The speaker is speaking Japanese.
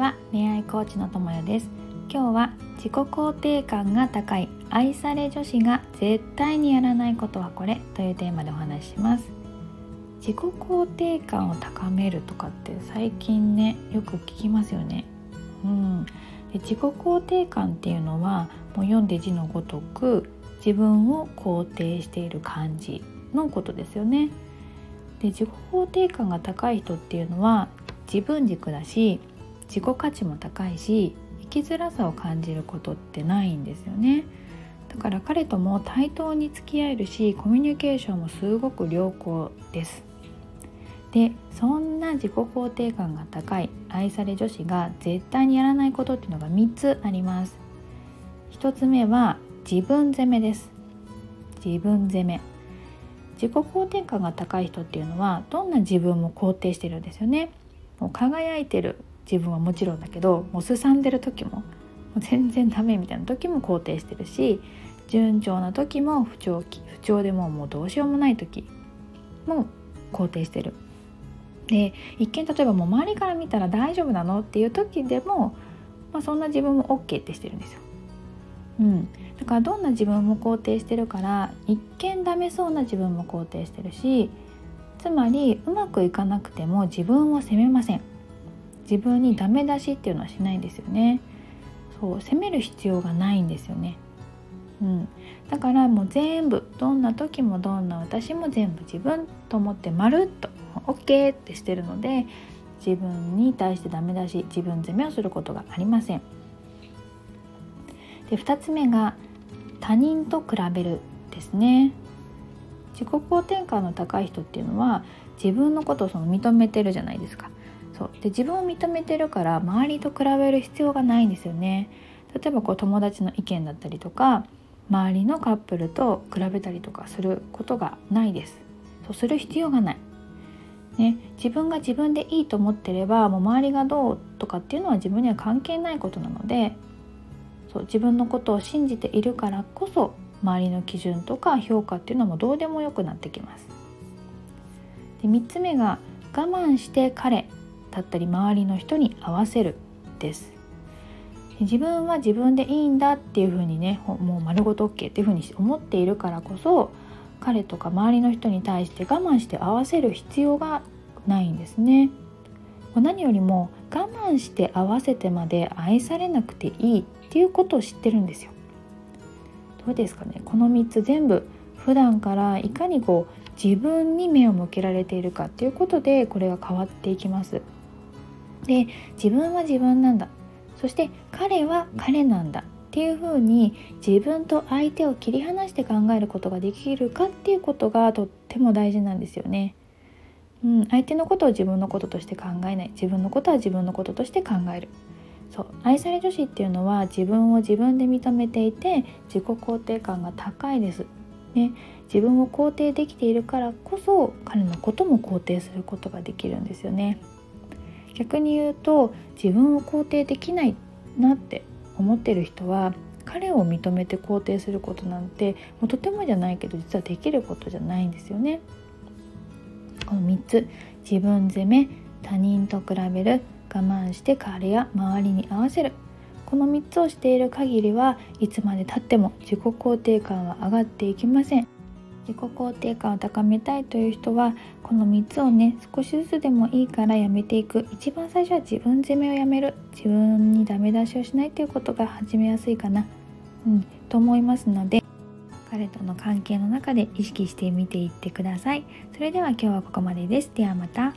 は、恋愛コーチのともよです。今日は自己肯定感が高い愛され女子が絶対にやらないことはこれというテーマでお話しします。自己肯定感を高めるとかって最近ね、よく聞きますよね。で、自己肯定感っていうのはもう読んで字のごとく自分を肯定している感じのことですよね。で、自己肯定感が高い人っていうのは自分軸だし、自己価値も高いし、生きづらさを感じることってないんですよね。だから彼とも対等に付き合えるし、コミュニケーションもすごく良好です。で、そんな自己肯定感が高い愛され女子が絶対にやらないことっていうのが3つあります。1つ目は自分責めです。自己肯定感が高い人っていうのはどんな自分も肯定してるんですよね。もう輝いてる自分はもちろんだけど、もうすさんでる時も、全然ダメみたいな時も肯定してるし、順調な時も不調でもうどうしようもない時も肯定してる。で、一見例えばもう周りから見たら大丈夫なのっていう時でも、そんな自分も OK ってしてるんですよ。だからどんな自分も肯定してるから、一見ダメそうな自分も肯定してるし、つまりうまくいかなくても自分を責めません。自分にダメ出しっていうのはしないんですよね。責める必要がないんですよね。だからもう全部、どんな時もどんな私も全部自分と思ってまるっと OK ってしてるので、自分に対してダメ出し、自分責めをすることがありません。で、2つ目が他人と比べるですね。自己肯定感の高い人っていうのは自分のことを認めてるじゃないですか。で、自分を認めてるから周りと比べる必要がないんですよね。例えば友達の意見だったりとか、周りのカップルと比べたりとかすることがないです。そうする必要がない、自分が自分でいいと思ってれば、もう周りがどうとかっていうのは自分には関係ないことなので、自分のことを信じているからこそ、周りの基準とか評価っていうのもどうでもよくなってきます。で、3つ目が我慢して彼だったり周りの人に合わせるです。自分は自分でいいんだっていう風にね、もう丸ごと OK っていう風に思っているからこそ、彼とか周りの人に対して我慢して合わせる必要がないんですね。何よりも我慢して合わせてまで愛されなくていいっていうことを知ってるんですよ。どうですかね。この3つ全部普段からいかに自分に目を向けられているかっていうことで、これが変わっていきます。で、自分は自分なんだ、そして彼は彼なんだっていう風に自分と相手を切り離して考えることができるかっていうことがとっても大事なんですよね。相手のことを自分のこととして考えない、自分のことは自分のこととして考える。愛され女子っていうのは自分を自分で認めていて、自己肯定感が高いです、自分を肯定できているからこそ、彼のことも肯定することができるんですよね。逆に言うと、自分を肯定できないなって思ってる人は、彼を認めて肯定することなんてもうとてもじゃないけど実はできることじゃないんですよね。この3つ、自分責め、他人と比べる、我慢して彼や周りに合わせる、この3つをしている限りはいつまで経っても自己肯定感は上がっていきません。自己肯定感を高めたいという人は、この3つを少しずつでもいいからやめていく。一番最初は自分責めをやめる、自分にダメ出しをしないということが始めやすいかな、と思いますので、彼との関係の中で意識してみていってください。それでは今日はここまでです。ではまた。